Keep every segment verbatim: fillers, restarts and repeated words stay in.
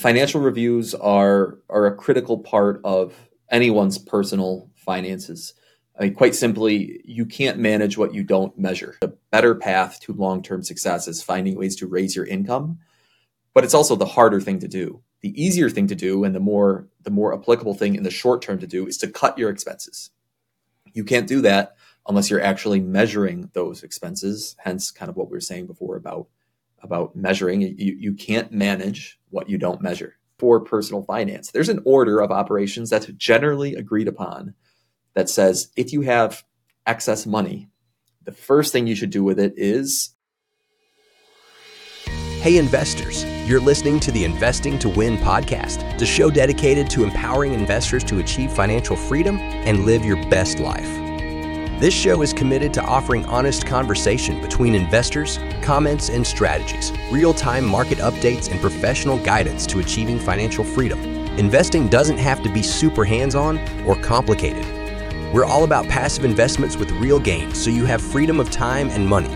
financial reviews are are a critical part of anyone's personal finances. I mean, quite simply, you can't manage what you don't measure. The better path to long-term success is finding ways to raise your income, but it's also the harder thing to do. The easier thing to do and the more the more applicable thing in the short term to do is to cut your expenses. You can't do that unless you're actually measuring those expenses, hence kind of what we were saying before about, about measuring. You, you can't manage what you don't measure. For personal finance, there's an order of operations that's generally agreed upon that says if you have excess money, the first thing you should do with it is... Hey investors, you're listening to the Investing to Win podcast, the show dedicated to empowering investors to achieve financial freedom and live your best life. This show is committed to offering honest conversation between investors, comments and strategies, real-time market updates and professional guidance to achieving financial freedom. Investing doesn't have to be super hands-on or complicated. We're all about passive investments with real gains, so you have freedom of time and money.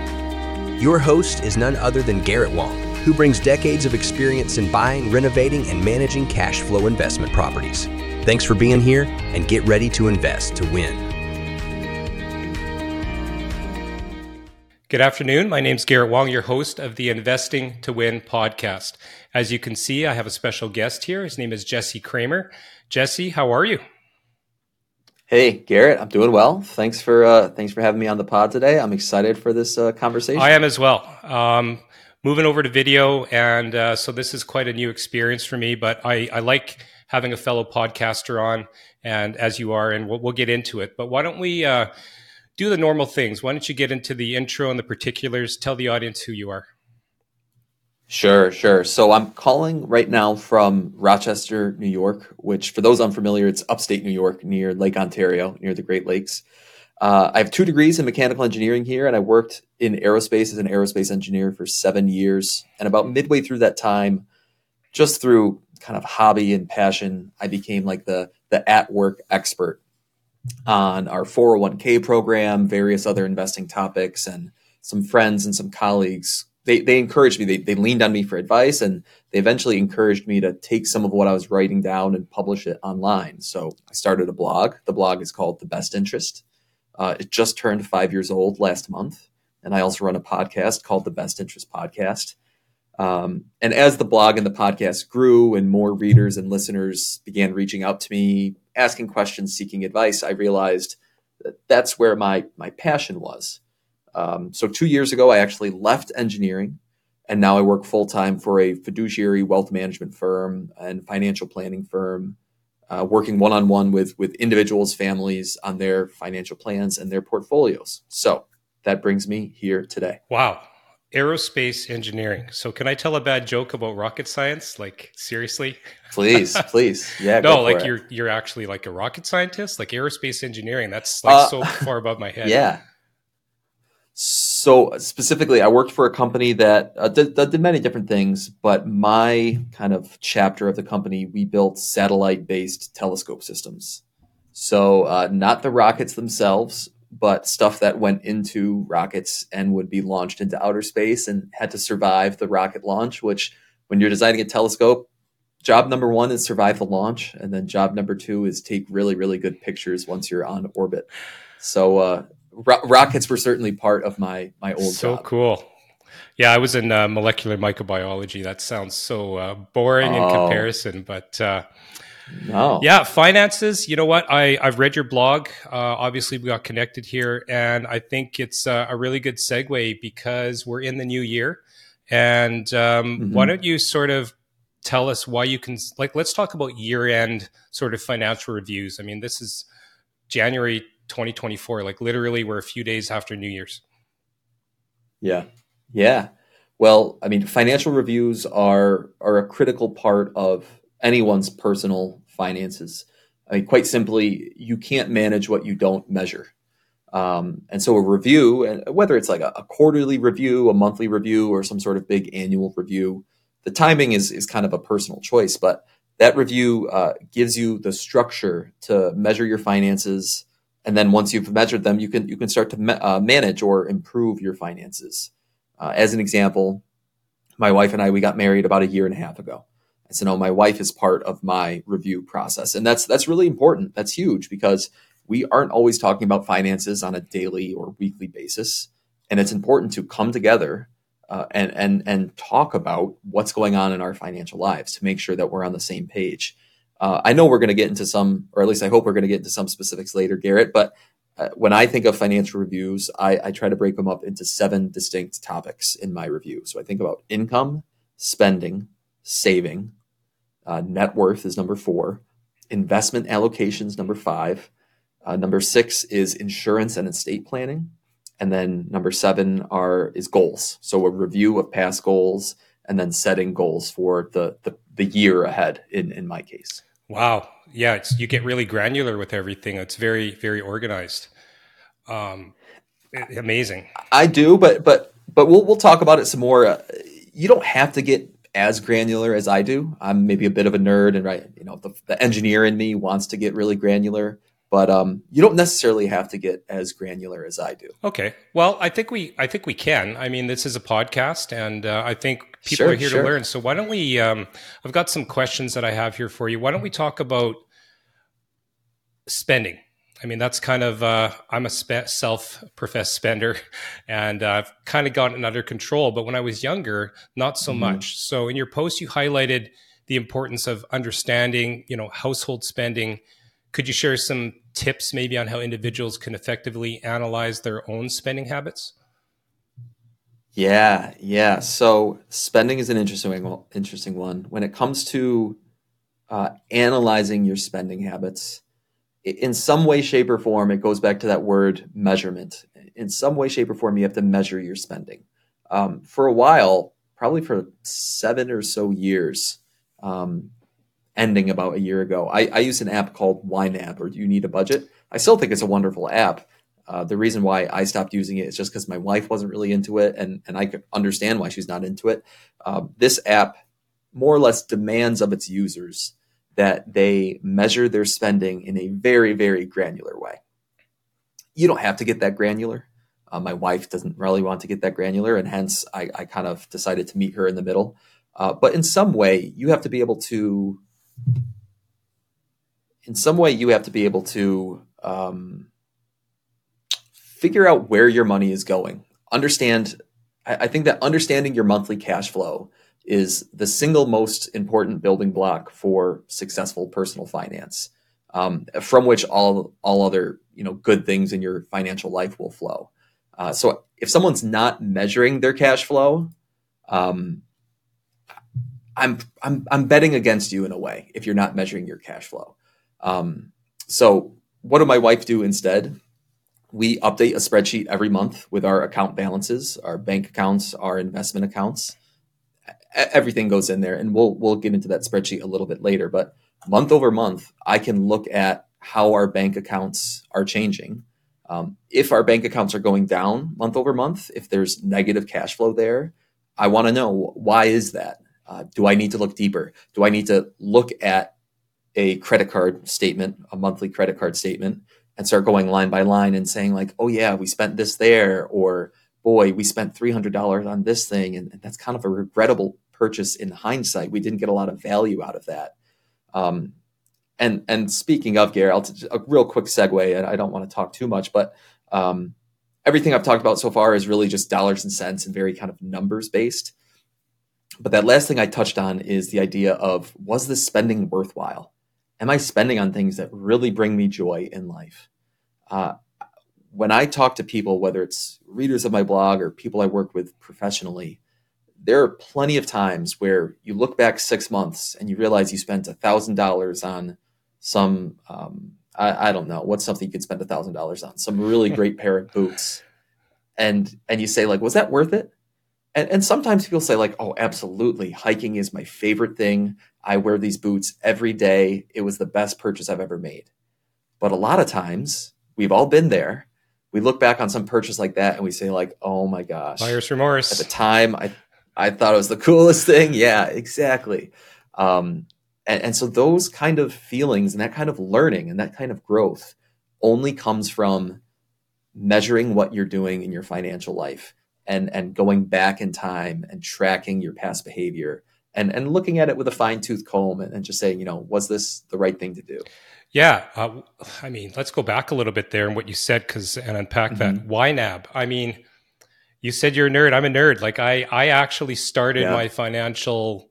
Your host is none other than Garrett Wong, who brings decades of experience in buying, renovating, and managing cash flow investment properties. Thanks for being here, and get ready to invest to win. Good afternoon. My name's Garrett Wong, your host of the Investing to Win podcast. As you can see, I have a special guest here. His name is Jesse Kramer. Jesse, how are you? Hey, Garrett, I'm doing well. Thanks for uh, thanks for having me on the pod today. I'm excited for this uh, conversation. I am as well. Um, moving over to video, and uh, so this is quite a new experience for me, but I, I like having a fellow podcaster on, and as you are, and we'll, we'll get into it. But why don't we uh, do the normal things? Why don't you get into the intro and the particulars? Tell the audience who you are. Sure, sure. So I'm calling right now from Rochester, New York, which for those unfamiliar, it's upstate New York near Lake Ontario, near the Great Lakes. Uh, I have two degrees in mechanical engineering here, and I worked in aerospace as an aerospace engineer for seven years. And about midway through that time, just through kind of hobby and passion, I became like the, the at-work expert on our four oh one k program, various other investing topics, and some friends and some colleagues. They they encouraged me. They they leaned on me for advice, and they eventually encouraged me to take some of what I was writing down and publish it online. So I started a blog. The blog is called The Best Interest. Uh, it just turned five years old last month, and I also run a podcast called The Best Interest Podcast. Um, and as the blog and the podcast grew, and more readers and listeners began reaching out to me, asking questions, seeking advice, I realized that that's where my my passion was. Um, so two years ago, I actually left engineering, and now I work full-time for a fiduciary wealth management firm and financial planning firm, uh, working one-on-one with, with individuals, families on their financial plans and their portfolios. So that brings me here today. Wow. Aerospace engineering. So can I tell a bad joke about rocket science? Like, seriously? Please, please. Yeah. No, like it. you're, you're actually like a rocket scientist, like aerospace engineering. That's like uh, so far above my head. Yeah. So specifically, I worked for a company that uh, did, did many different things, but my kind of chapter of the company, we built satellite-based telescope systems. So uh, not the rockets themselves, but stuff that went into rockets and would be launched into outer space and had to survive the rocket launch, which when you're designing a telescope, job number one is survive the launch. And then job number two is take really, really good pictures once you're on orbit. So, uh, rockets were certainly part of my my old so job. So cool. Yeah, I was in uh, molecular microbiology. That sounds so uh, boring oh. in comparison, but uh, no. Yeah, finances. You know what? I, I've read your blog. Uh, obviously, we got connected here, and I think it's uh, a really good segue because we're in the new year. And um, mm-hmm. why don't you sort of tell us why you can, like, let's talk about year-end sort of financial reviews. I mean, this is January twenty twenty-four, like literally we're a few days after New Year's. Yeah. Yeah. Well, I mean, financial reviews are, are a critical part of anyone's personal finances. I mean, quite simply, you can't manage what you don't measure. Um, and so a review, and whether it's like a, a quarterly review, a monthly review, or some sort of big annual review, the timing is, is kind of a personal choice, but that review uh, gives you the structure to measure your finances. And then once you've measured them, you can you can start to ma- uh, manage or improve your finances. Uh, as an example, my wife and I, we got married about a year and a half ago. I said, no, my wife is part of my review process. And that's that's really important. That's huge, because we aren't always talking about finances on a daily or weekly basis. And it's important to come together uh, and, and, and talk about what's going on in our financial lives to make sure that we're on the same page. Uh, I know we're going to get into some, or at least I hope we're going to get into some specifics later, Garrett, but uh, when I think of financial reviews, I, I try to break them up into seven distinct topics in my review. So I think about income, spending, saving, uh, net worth is number four, investment allocations, number five, uh, number six is insurance and estate planning. And then number seven are is goals. So a review of past goals and then setting goals for the the, the year ahead in, in my case. Wow. Yeah, it's, you get really granular with everything. It's very, very organized. Um, amazing. I, I do, but but but we'll we'll talk about it some more. Uh, you don't have to get as granular as I do. I'm maybe a bit of a nerd, and right, you know, the, the engineer in me wants to get really granular. But um, you don't necessarily have to get as granular as I do. Okay. Well, I think we I think we can. I mean, this is a podcast, and uh, I think people sure, are here sure. to learn. So why don't we, um, I've got some questions that I have here for you. Why don't we talk about spending? I mean, that's kind of, uh, I'm a spe- self-professed spender, and uh, I've kind of gotten under control. But when I was younger, not so mm-hmm. much. So in your post, you highlighted the importance of understanding, you know, household spending. Could you share some tips maybe on how individuals can effectively analyze their own spending habits? Yeah, yeah. So spending is an interesting, interesting one. When it comes to uh, analyzing your spending habits, in some way, shape, or form, it goes back to that word measurement. In some way, shape, or form, you have to measure your spending. Um, for a while, probably for seven or so years, um, ending about a year ago, I, I used an app called Y NAB, or Do You Need a Budget? I still think it's a wonderful app. Uh, the reason why I stopped using it is just because my wife wasn't really into it, and, and I could understand why she's not into it. Uh, this app more or less demands of its users that they measure their spending in a very, very granular way. You don't have to get that granular. Uh, my wife doesn't really want to get that granular, and hence I, I kind of decided to meet her in the middle. Uh, but in some way, you have to be able to In some way, you have to be able to um, figure out where your money is going. Understand, I, I think that understanding your monthly cash flow is the single most important building block for successful personal finance, um, from which all all other you know good things in your financial life will flow. Uh, so, if someone's not measuring their cash flow, um, I'm I'm I'm betting against you in a way if you're not measuring your cash flow. Um, so what did my wife do instead? We update a spreadsheet every month with our account balances, our bank accounts, our investment accounts, everything goes in there. And we'll, we'll get into that spreadsheet a little bit later, but month over month, I can look at how our bank accounts are changing. Um, if our bank accounts are going down month over month, if there's negative cash flow there, I want to know, why is that? Uh, do I need to look deeper? Do I need to look at a credit card statement, a monthly credit card statement, and start going line by line and saying like, oh yeah, we spent this there, or boy, we spent three hundred dollars on this thing. And that's kind of a regrettable purchase in hindsight. We didn't get a lot of value out of that. Um, and and speaking of, Gary, I'll t- a real quick segue, and I don't want to talk too much, but um, everything I've talked about so far is really just dollars and cents and very kind of numbers based. But that last thing I touched on is the idea of, was this spending worthwhile? Am I spending on things that really bring me joy in life? Uh, when I talk to people, whether it's readers of my blog or people I work with professionally, there are plenty of times where you look back six months and you realize you spent one thousand dollars on some, um, I, I don't know, what's something you could spend one thousand dollars on? Some really great pair of boots. And and you say like, was that worth it? And, and sometimes people say like, oh, absolutely. Hiking is my favorite thing. I wear these boots every day. It was the best purchase I've ever made. But a lot of times, we've all been there. We look back on some purchase like that and we say like, oh my gosh. Buyer's remorse. At the time, I I thought it was the coolest thing. Yeah, exactly. Um, and, and so those kind of feelings and that kind of learning and that kind of growth only comes from measuring what you're doing in your financial life and and going back in time and tracking your past behavior and and looking at it with a fine tooth comb and, and just saying, you know, was this the right thing to do? Yeah. Uh, I mean, let's go back a little bit there and what you said, cause and unpack mm-hmm. that Y NAB. I mean, you said you're a nerd. I'm a nerd. Like I, I actually started yeah. my financial,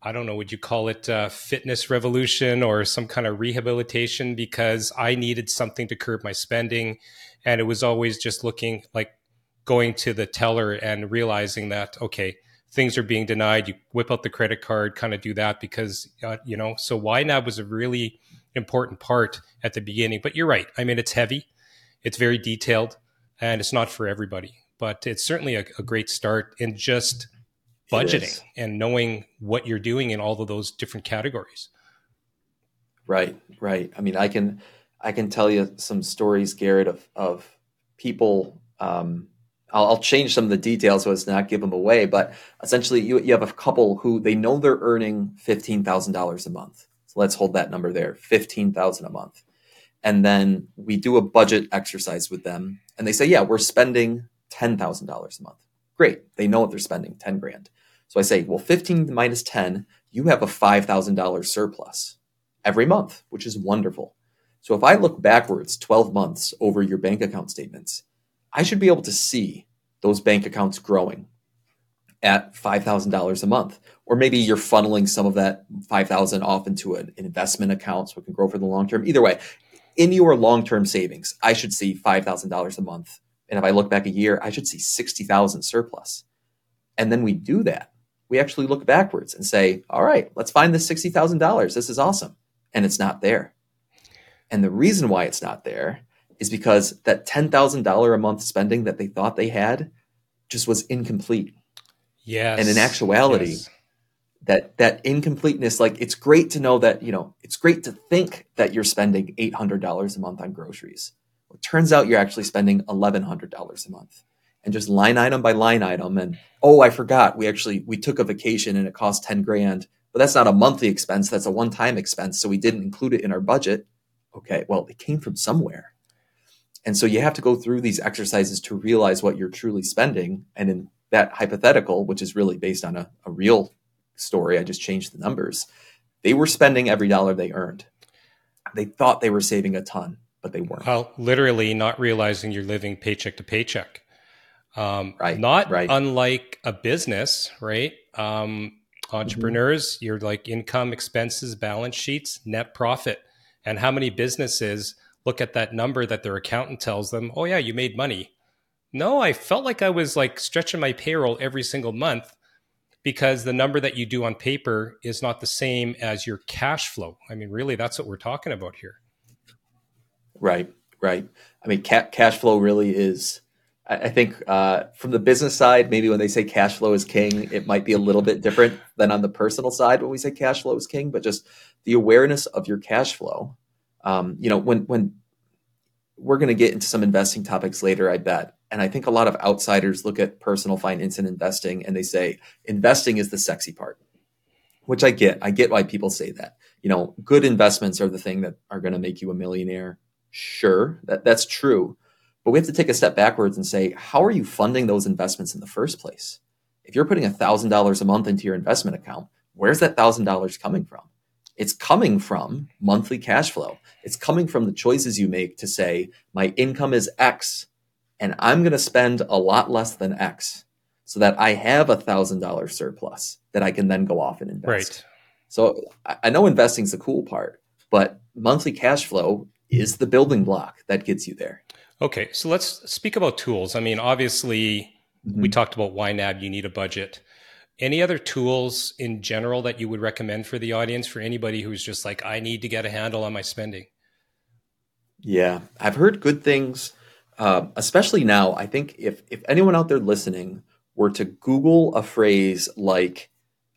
I don't know, would you call it a fitness revolution or some kind of rehabilitation, because I needed something to curb my spending. And it was always just looking like going to the teller and realizing that, okay, things are being denied. You whip out the credit card, kind of do that because, uh, you know, so Y NAB was a really important part at the beginning, but you're right. I mean, it's heavy, it's very detailed, and it's not for everybody, but it's certainly a, a great start in just budgeting and knowing what you're doing in all of those different categories. Right, right. I mean, I can, I can tell you some stories, Garrett, of, of people, um, I'll, I'll change some of the details so as to not give them away, but essentially you, you have a couple who they know they're earning fifteen thousand dollars a month. So let's hold that number there, fifteen thousand dollars a month. And then we do a budget exercise with them and they say, yeah, we're spending ten thousand dollars a month. Great. They know what they're spending, ten grand. So I say, well, fifteen minus ten, you have a five thousand dollars surplus every month, which is wonderful. So if I look backwards twelve months over your bank account statements, I should be able to see those bank accounts growing at five thousand dollars a month. Or maybe you're funneling some of that five thousand dollars off into an investment account so it can grow for the long term. Either way, in your long-term savings, I should see five thousand dollars a month. And if I look back a year, I should see sixty thousand dollars surplus. And then we do that. We actually look backwards and say, all right, let's find this sixty thousand dollars. This is awesome. And it's not there. And the reason why it's not there is because that ten thousand dollars a month spending that they thought they had just was incomplete. Yes. And in actuality, yes. that, that incompleteness, like it's great to know that, you know, it's great to think that you're spending eight hundred dollars a month on groceries. Well, it turns out you're actually spending eleven hundred dollars a month, and just line item by line item. And, oh, I forgot. We actually, we took a vacation and it cost ten grand, but that's not a monthly expense. That's a one-time expense. So we didn't include it in our budget. Okay. Well, it came from somewhere. And so you have to go through these exercises to realize what you're truly spending. And in that hypothetical, which is really based on a, a real story, I just changed the numbers. They were spending every dollar they earned. They thought they were saving a ton, but they weren't. Well, literally not realizing you're living paycheck to paycheck. Um, right. Not right. Unlike a business, right? Um, entrepreneurs, mm-hmm. you're like income, expenses, balance sheets, net profit. And how many businesses look at that number that their accountant tells them, oh yeah, you made money. No, I felt like I was like stretching my payroll every single month, because the number that you do on paper is not the same as your cash flow. I mean, really, that's what we're talking about here. Right, right. I mean, ca- cash flow really is, I, I think uh, from the business side, maybe when they say cash flow is king, it might be a little bit different than on the personal side when we say cash flow is king, but just the awareness of your cash flow. Um, you know, when, when we're going to get into some investing topics later, I bet. And I think a lot of outsiders look at personal finance and investing and they say, investing is the sexy part, which I get. I get why people say that. You know, good investments are the thing that are going to make you a millionaire. Sure, that, that's true. But we have to take a step backwards and say, how are you funding those investments in the first place? If you're putting one thousand dollars a month into your investment account, where's that one thousand dollars coming from? It's coming from monthly cash flow. It's coming from the choices you make to say, my income is X and I'm going to spend a lot less than X so that I have a one thousand dollars surplus that I can then go off and invest. Right. So I know investing is the cool part, but monthly cash flow is the building block that gets you there. Okay. So let's speak about tools. I mean, obviously mm-hmm. we talked about Y NAB, you need a budget. Any other tools in general that you would recommend for the audience, for anybody who's just like, I need to get a handle on my spending? Yeah, I've heard good things, uh, especially now. I think if if anyone out there listening were to Google a phrase like,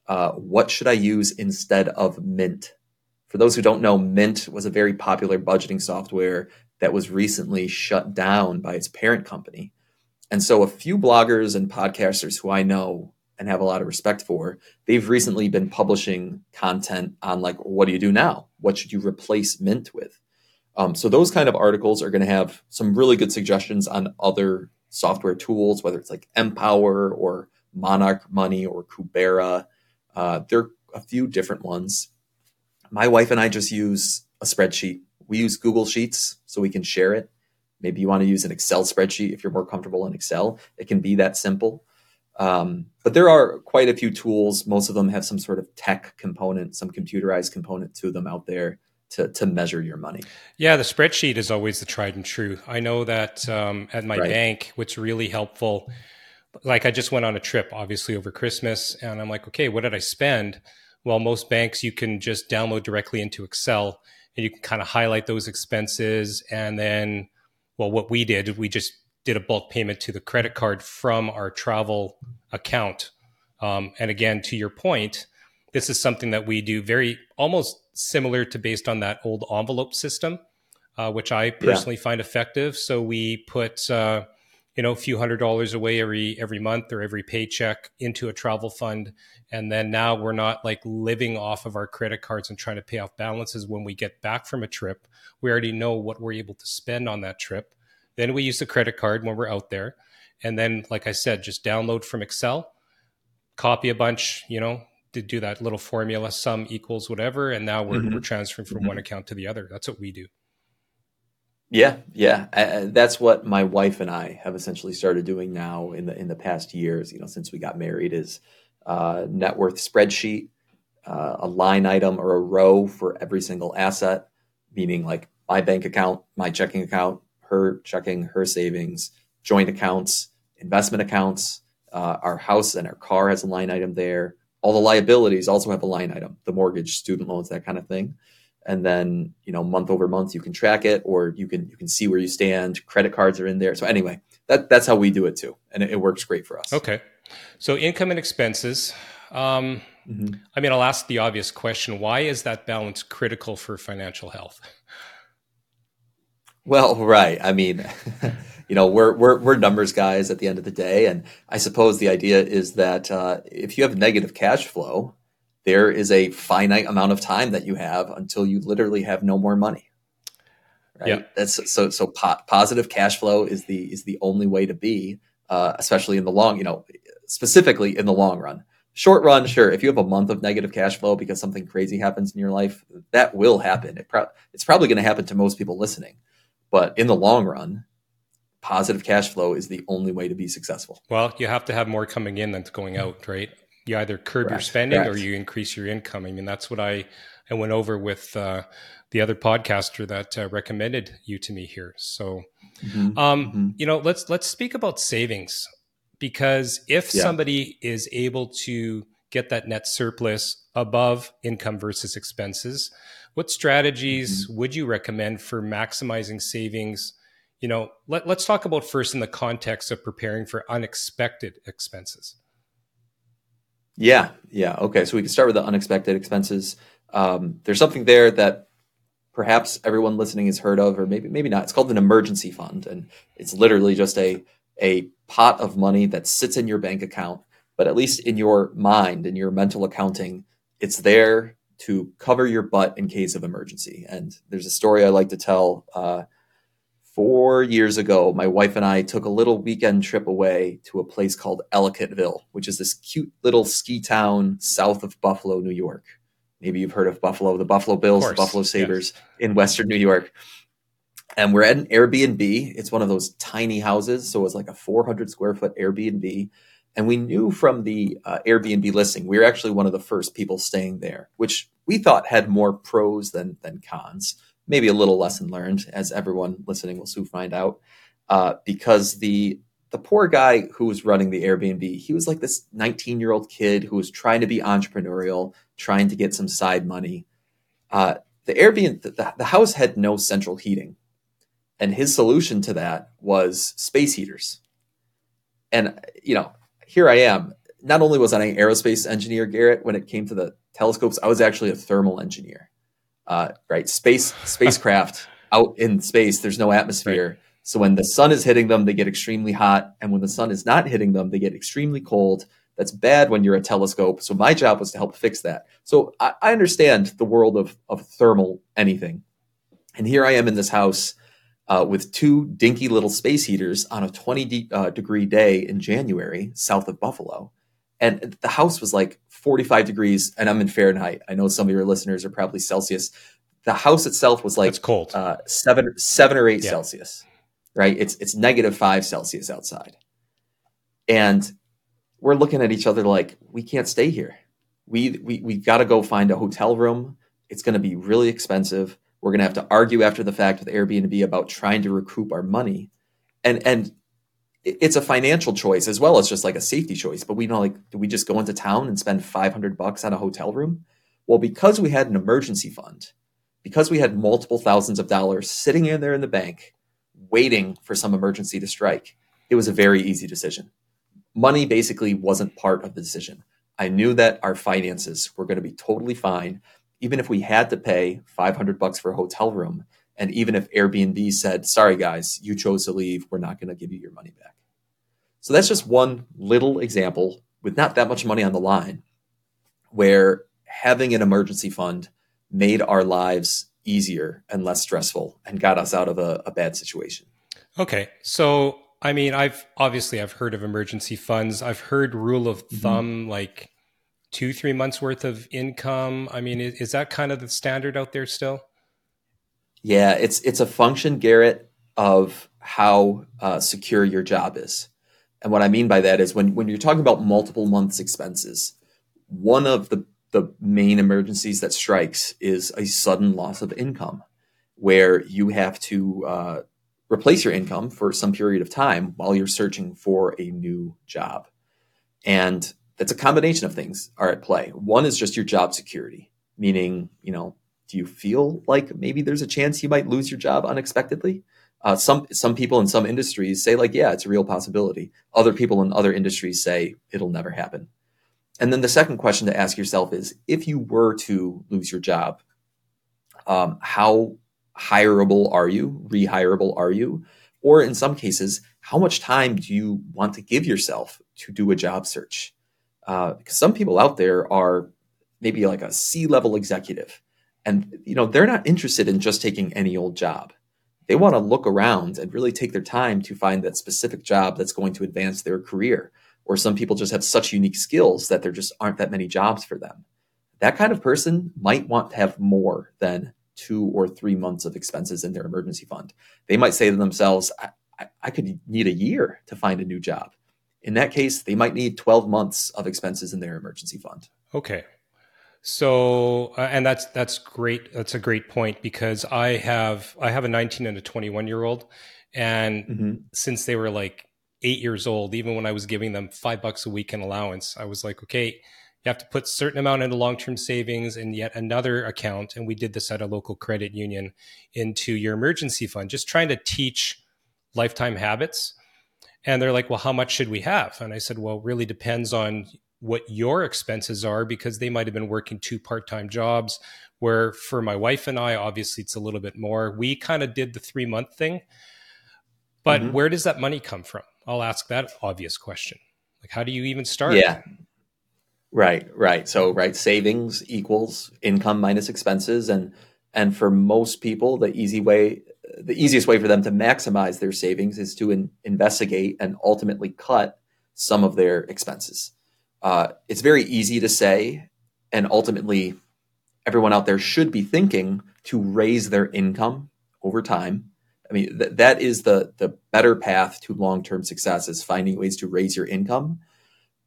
uh, what should I use instead of Mint? For those who don't know, Mint was a very popular budgeting software that was recently shut down by its parent company. And so a few bloggers and podcasters who I know and have a lot of respect for, they've recently been publishing content on like, what do you do now? What should you replace Mint with? Um, so those kind of articles are going to have some really good suggestions on other software tools, whether it's like Empower or Monarch Money or Kubera. Uh, there are a few different ones. My wife and I just use a spreadsheet. We use Google Sheets so we can share it. Maybe you want to use an Excel spreadsheet if you're more comfortable in Excel. It can be that simple. Um, but there are quite a few tools. Most of them have some sort of tech component, some computerized component to them out there to to measure your money. Yeah, the spreadsheet is always the tried and true. I know that um, at my right. bank, what's really helpful, like I just went on a trip, obviously over Christmas, and I'm like, okay, what did I spend? Well, most banks, you can just download directly into Excel and you can kind of highlight those expenses. And then, well, what we did, we just did a bulk payment to the credit card from our travel account. Um, and again, to your point, this is something that we do very almost similar to based on that old envelope system, uh, which I personally yeah. find effective. So we put, uh, you know, a few hundred dollars away every every month or every paycheck into a travel fund. And then now we're not like living off of our credit cards and trying to pay off balances when we get back from a trip. We already know what we're able to spend on that trip. Then we use the credit card when we're out there. And then, like I said, just download from Excel, copy a bunch, you know, to do that little formula, sum equals whatever. And now we're, mm-hmm. we're transferring from mm-hmm. one account to the other. That's what we do. Yeah. Yeah. Uh, that's what my wife and I have essentially started doing now in the, in the past years, you know, since we got married is uh net worth spreadsheet, uh, a line item or a row for every single asset, meaning like my bank account, my checking account, her checking, her savings, joint accounts, investment accounts, uh, our house and our car has a line item there. All the liabilities also have a line item, the mortgage, student loans, that kind of thing. And then, you know, month over month, you can track it or you can you can see where you stand. Credit cards are in there. So anyway, that that's how we do it too. And it, it works great for us. Okay. So income and expenses. Um, mm-hmm. I mean, I'll ask the obvious question. Why is that balance critical for financial health? Well, right. I mean, you know, we're, we're, we're numbers guys at the end of the day. And I suppose the idea is that uh, if you have negative cash flow, there is a finite amount of time that you have until you literally have no more money. Right? Yeah. That's so, so po- positive cash flow is the, is the only way to be, uh, especially in the long, you know, specifically in the long run. Short run, sure. If you have a month of negative cash flow because something crazy happens in your life, that will happen. It pro- it's probably going to happen to most people listening, but in the long run, positive cash flow is the only way to be successful. Well, you have to have more coming in than going out, right? You either curb correct, your spending correct. or you increase your income. I mean, that's what I, I went over with uh, the other podcaster that uh, recommended you to me here. So, mm-hmm, um, mm-hmm. you know, let's let's speak about savings, because if yeah. somebody is able to get that net surplus above income versus expenses, what strategies mm-hmm. would you recommend for maximizing savings? You know, let, let's talk about first in the context of preparing for unexpected expenses. Yeah. Yeah. Okay. So we can start with the unexpected expenses. Um, there's something there that perhaps everyone listening has heard of, or maybe, maybe not. It's called an emergency fund. And it's literally just a, a pot of money that sits in your bank account, but at least in your mind, in your mental accounting, it's there to cover your butt in case of emergency. And there's a story I like to tell. uh, Four years ago, my wife and I took a little weekend trip away to a place called Ellicottville, which is this cute little ski town south of Buffalo, New York. Maybe you've heard of Buffalo, the Buffalo Bills, the Buffalo Sabres yes. in Western New York. And we're at an Airbnb. It's one of those tiny houses. So it's like a four hundred square foot Airbnb. And we knew from the uh, Airbnb listing, we were actually one of the first people staying there, which we thought had more pros than than cons. Maybe a little lesson learned, as everyone listening will soon find out, uh, because the the poor guy who was running the Airbnb, he was like this nineteen-year-old kid who was trying to be entrepreneurial, trying to get some side money. Uh, the Airbnb, the, the house had no central heating, and his solution to that was space heaters. And you know, here I am. Not only was I an aerospace engineer, Garrett, when it came to the telescopes, I was actually a thermal engineer. Uh, right. Space, spacecraft out in space, there's no atmosphere. Right. So when the sun is hitting them, they get extremely hot. And when the sun is not hitting them, they get extremely cold. That's bad when you're a telescope. So my job was to help fix that. So I, I understand the world of, of thermal anything. And here I am in this house uh, with two dinky little space heaters on a twenty de- uh, degree day in January, south of Buffalo. And the house was like forty-five degrees, and I'm in Fahrenheit. I know some of your listeners are probably Celsius. The house itself was like, it's cold, uh, seven, seven or eight yeah. Celsius, right? It's, it's negative five Celsius outside. And we're looking at each other like, we can't stay here. We, we, we got to go find a hotel room. It's going to be really expensive. We're going to have to argue after the fact with Airbnb about trying to recoup our money. And, and it's a financial choice as well as just like a safety choice. But we know, like, do we just go into town and spend five hundred bucks on a hotel room? Well, because we had an emergency fund, because we had multiple thousands of dollars sitting in there in the bank, waiting for some emergency to strike, it was a very easy decision. Money basically wasn't part of the decision. I knew that our finances were going to be totally fine, even if we had to pay five hundred bucks for a hotel room. And even if Airbnb said, sorry, guys, you chose to leave, we're not going to give you your money back. So that's just one little example with not that much money on the line where having an emergency fund made our lives easier and less stressful and got us out of a, a bad situation. Okay. So, I mean, I've obviously I've heard of emergency funds. I've heard rule of thumb, mm-hmm. like two, three months worth of income. I mean, is, is that kind of the standard out there still? Yeah, it's it's a function, Garrett, of how uh, secure your job is. And what I mean by that is when, when you're talking about multiple months expenses, one of the, the main emergencies that strikes is a sudden loss of income where you have to uh, replace your income for some period of time while you're searching for a new job. And that's a combination of things are at play. One is just your job security, meaning, you know, do you feel like maybe there's a chance you might lose your job unexpectedly? Uh, some some people in some industries say like, yeah, it's a real possibility. Other people in other industries say it'll never happen. And then the second question to ask yourself is, if you were to lose your job, um, how hireable are you? Rehirable are you? Or in some cases, how much time do you want to give yourself to do a job search? Uh, because some people out there are maybe like a C-level executive. And, you know, they're not interested in just taking any old job. They want to look around and really take their time to find that specific job that's going to advance their career. Or some people just have such unique skills that there just aren't that many jobs for them. That kind of person might want to have more than two or three months of expenses in their emergency fund. They might say to themselves, I, I, I could need a year to find a new job. In that case, they might need twelve months of expenses in their emergency fund. Okay. So, uh, and that's, that's great. That's a great point because I have, I have a nineteen and a twenty-one year old. And mm-hmm. since they were like eight years old, even when I was giving them five bucks a week in allowance, I was like, okay, you have to put a certain amount into long-term savings and yet another account. And we did this at a local credit union into your emergency fund, just trying to teach lifetime habits. And they're like, well, how much should we have? And I said, well, it really depends on what your expenses are, because they might have been working two part-time jobs, where for my wife and I, obviously it's a little bit more. We kind of did the three-month thing, but mm-hmm. where does that money come from? I'll ask that obvious question. Like, how do you even start? Yeah, right, right. So, right, savings equals income minus expenses. And and for most people, the easy way, the easiest way for them to maximize their savings is to in, investigate and ultimately cut some of their expenses. Uh, it's very easy to say, and ultimately everyone out there should be thinking to raise their income over time. I mean, th- that is the, the better path to long-term success, is finding ways to raise your income,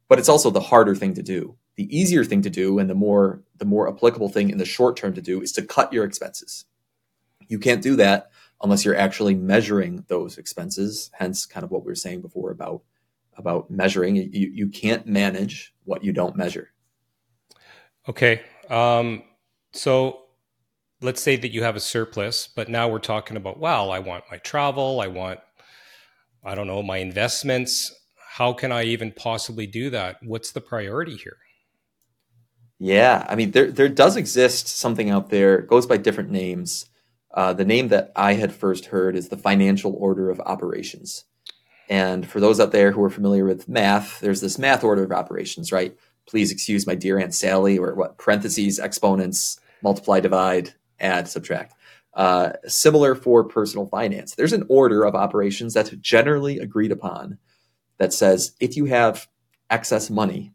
but it's also the harder thing to do. The easier thing to do and the more, the more applicable thing in the short term to do is to cut your expenses. You can't do that unless you're actually measuring those expenses. Hence kind of what we were saying before about about measuring. You you can't manage what you don't measure. Okay. Um, so let's say that you have a surplus, but now we're talking about, wow, I want my travel. I want, I don't know, my investments. How can I even possibly do that? What's the priority here? Yeah. I mean, there, there does exist something out there. It goes by different names. Uh, the name that I had first heard is the financial order of operations. And for those out there who are familiar with math, there's this math order of operations, right? Please excuse my dear Aunt Sally, or what, parentheses, exponents, multiply, divide, add, subtract. Uh, similar for personal finance. There's an order of operations that's generally agreed upon that says if you have excess money,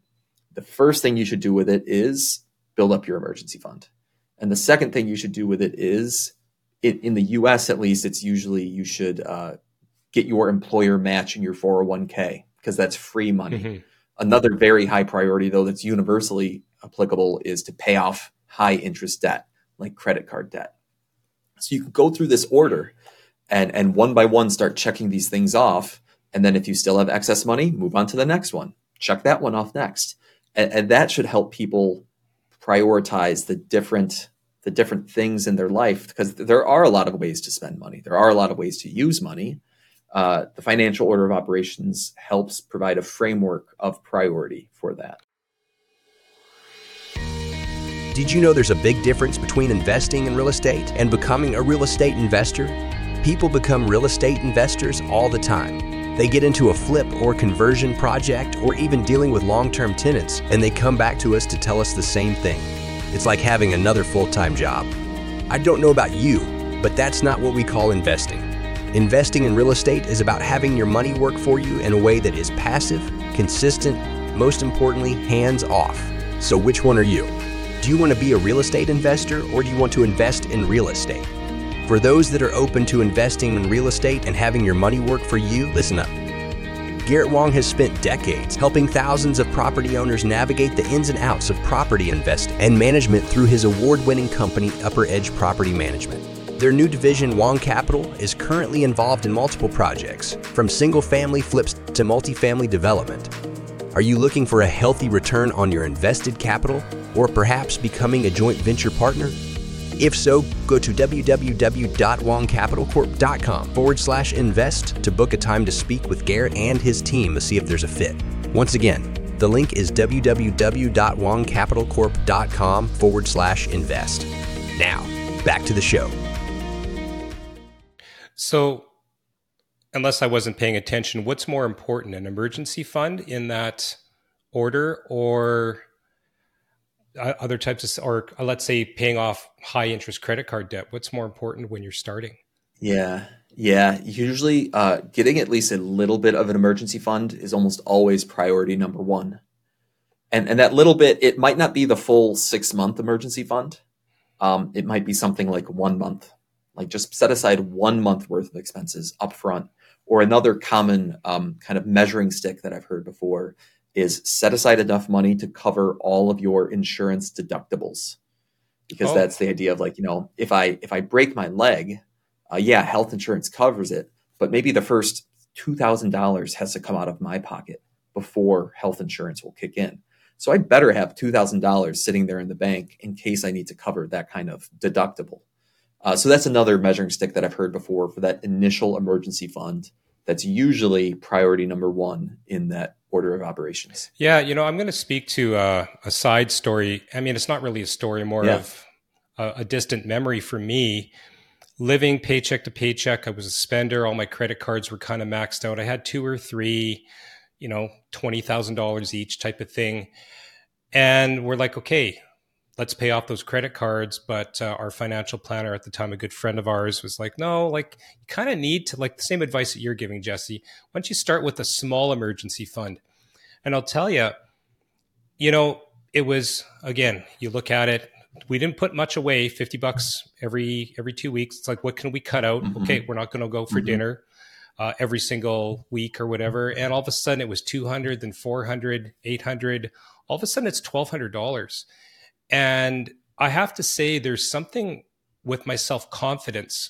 The first thing you should do with it is build up your emergency fund. And the second thing you should do with it is, it, in the U S at least, it's usually you should uh, get your employer match in your four oh one k, because that's free money. Mm-hmm. Another very high priority, though, that's universally applicable is to pay off high interest debt, like credit card debt. So you can go through this order and, and one by one start checking these things off. And then if you still have excess money, move on to the next one. Check that one off next. And, and that should help people prioritize the different the different things in their life, because there are a lot of ways to spend money. There are a lot of ways to use money. Uh, the financial order of operations helps provide a framework of priority for that. Did you know there's a big difference between investing in real estate and becoming a real estate investor? People become real estate investors all the time. They get into a flip or conversion project or even dealing with long-term tenants, and they come back to us to tell us the same thing. It's like having another full-time job. I don't know about you, but that's not what we call investing. Investing in real estate is about having your money work for you in a way that is passive, consistent, most importantly, hands-off. So which one are you? Do you want to be a real estate investor, or do you want to invest in real estate? For those that are open to investing in real estate and having your money work for you, listen up. Garrett Wong has spent decades helping thousands of property owners navigate the ins and outs of property investing and management through his award-winning company, Upper Edge Property Management. Their new division, Wong Capital, is currently involved in multiple projects, from single-family flips to multifamily development. Are you looking for a healthy return on your invested capital, or perhaps becoming a joint venture partner? If so, go to www.wongcapitalcorp.com forward slash invest to book a time to speak with Garrett and his team to see if there's a fit. Once again, the link is www.wongcapitalcorp.com forward slash invest. Now, back to the show. So, unless I wasn't paying attention, what's more important, an emergency fund in that order, or other types of, or let's say paying off high interest credit card debt? What's more important when you're starting? Yeah. Yeah. Usually uh, getting at least a little bit of an emergency fund is almost always priority number one. And and that little bit, it might not be the full six month emergency fund. Um, it might be something like one month. Like just set aside one month worth of expenses upfront. Or another common um, kind of measuring stick that I've heard before is set aside enough money to cover all of your insurance deductibles, because oh. that's the idea of like, you know, if I if I break my leg, uh, yeah, health insurance covers it, but maybe the first two thousand dollars has to come out of my pocket before health insurance will kick in. So I better have two thousand dollars sitting there in the bank in case I need to cover that kind of deductible. Uh, so that's another measuring stick that I've heard before for that initial emergency fund. That's usually priority number one in that order of operations. Yeah. You know, I'm going to speak to uh, a side story. I mean, it's not really a story, more yeah. of a, a distant memory for me. Living paycheck to paycheck, I was a spender. All my credit cards were kind of maxed out. I had two or three, you know, twenty thousand dollars each type of thing. And we're like, okay, let's pay off those credit cards. But uh, our financial planner at the time, a good friend of ours, was like, no, like you kind of need to, like the same advice that you're giving, Jesse, why don't you start with a small emergency fund? And I'll tell you, you know, it was, again, you look at it, we didn't put much away, fifty bucks every, every two weeks. It's like, what can we cut out? Mm-hmm. Okay. We're not going to go for mm-hmm. dinner uh, every single week or whatever. And all of a sudden it was two hundred, then four hundred, eight hundred, all of a sudden it's twelve hundred dollars. And I have to say, there's something with my self-confidence,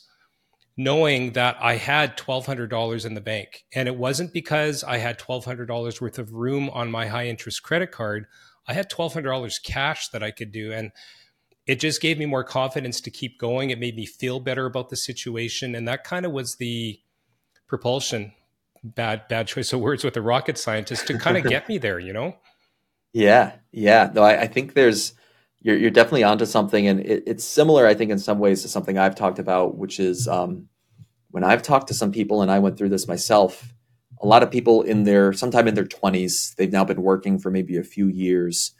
knowing that I had twelve hundred dollars in the bank. And it wasn't because I had twelve hundred dollars worth of room on my high interest credit card. I had twelve hundred dollars cash that I could do. And it just gave me more confidence to keep going. It made me feel better about the situation. And that kind of was the propulsion, bad, bad choice of words with a rocket scientist, to kind of get me there, you know? Yeah. Yeah. No, I, I think there's, You're, you're definitely onto something. And it, it's similar, I think, in some ways to something I've talked about, which is um, when I've talked to some people, and I went through this myself, a lot of people in their, sometime in their twenties, they've now been working for maybe a few years,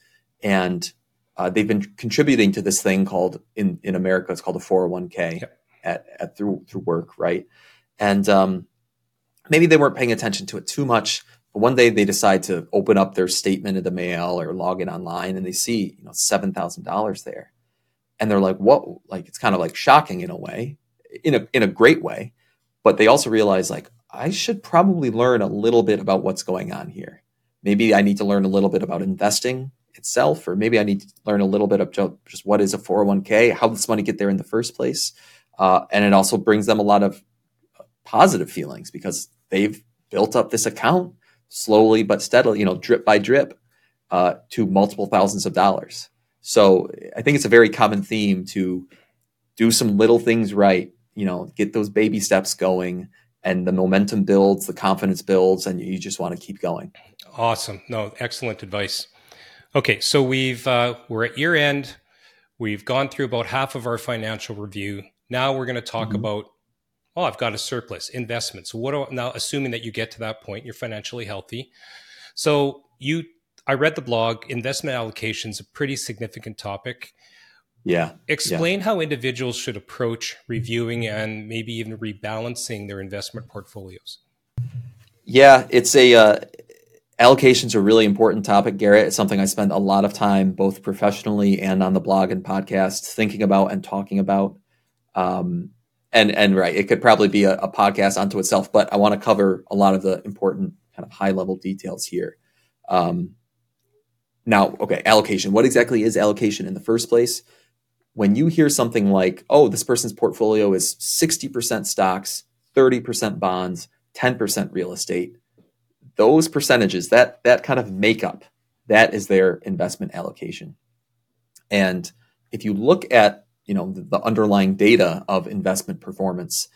and uh, they've been contributing to this thing called, in, in America, it's called a four oh one k yep. at, at through, through work, right? And um, maybe they weren't paying attention to it too much, But one day they decide to open up their statement in the mail or log in online, and they see, you know, seven thousand dollars there. And they're like, whoa, like, it's kind of like shocking in a way, in a, in a great way. But they also realize, like, I should probably learn a little bit about what's going on here. Maybe I need to learn a little bit about investing itself, or maybe I need to learn a little bit about just what is a four oh one k, how does money get there in the first place? Uh, and it also brings them a lot of positive feelings because they've built up this account slowly but steadily, you know, drip by drip, uh, to multiple thousands of dollars. So I think it's a very common theme to do some little things right, you know, get those baby steps going, and the momentum builds, the confidence builds, and you just want to keep going. Awesome. No, excellent advice. Okay. So we've, uh, we're at year end. We've gone through about half of our financial review. Now we're going to talk mm-hmm. about, oh, I've got a surplus investment. So what do I, now, assuming that you get to that point, you're financially healthy. So you, I read the blog, investment allocation is a pretty significant topic. Yeah. Explain yeah. how individuals should approach reviewing and maybe even rebalancing their investment portfolios. Yeah, it's a, uh, allocation's a really important topic, Garrett. It's something I spend a lot of time, both professionally and on the blog and podcast, thinking about and talking about. Um, and, and right, it could probably be a, a podcast unto itself, but I want to cover a lot of the important kind of high level details here. Um, now, okay, allocation. What exactly is allocation in the first place? When you hear something like, oh, this person's portfolio is sixty percent stocks, thirty percent bonds, ten percent real estate, those percentages, that, that kind of makeup, that is their investment allocation. And if you look at, you know, the, the underlying data of investment performance,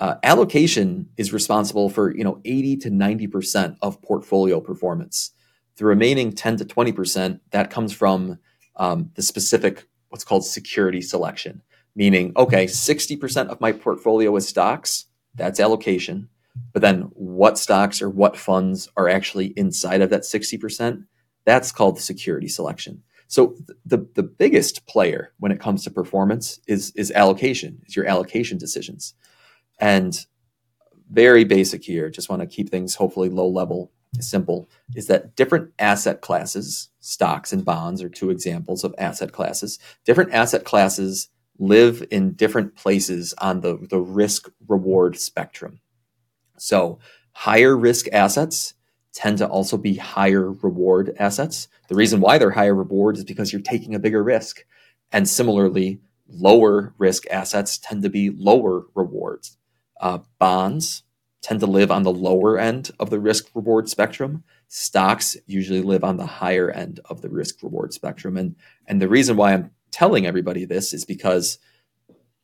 uh, allocation is responsible for, you know, eighty to ninety percent of portfolio performance. The remaining ten to twenty percent, that comes from um, the specific what's called security selection, meaning, okay, sixty percent of my portfolio is stocks, that's allocation, but then what stocks or what funds are actually inside of that sixty percent, that's called security selection. So the, the biggest player when it comes to performance is, is allocation, is your allocation decisions. And very basic here, just want to keep things hopefully low level, simple, is that different asset classes, stocks and bonds are two examples of asset classes. Different asset classes live in different places on the, the risk reward spectrum. So higher risk assets tend to also be higher reward assets. The reason why they're higher reward is because you're taking a bigger risk. And similarly, lower risk assets tend to be lower rewards. Uh, bonds tend to live on the lower end of the risk reward spectrum. Stocks usually live on the higher end of the risk reward spectrum. And, and the reason why I'm telling everybody this is because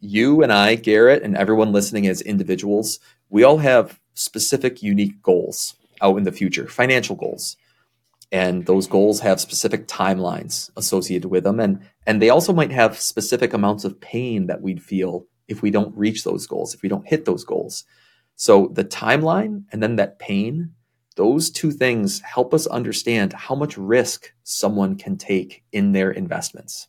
you and I, Garrett, and everyone listening as individuals, we all have specific, unique goals out in the future, financial goals. And those goals have specific timelines associated with them. And, and they also might have specific amounts of pain that we'd feel if we don't reach those goals, if we don't hit those goals. So the timeline and then that pain, those two things help us understand how much risk someone can take in their investments.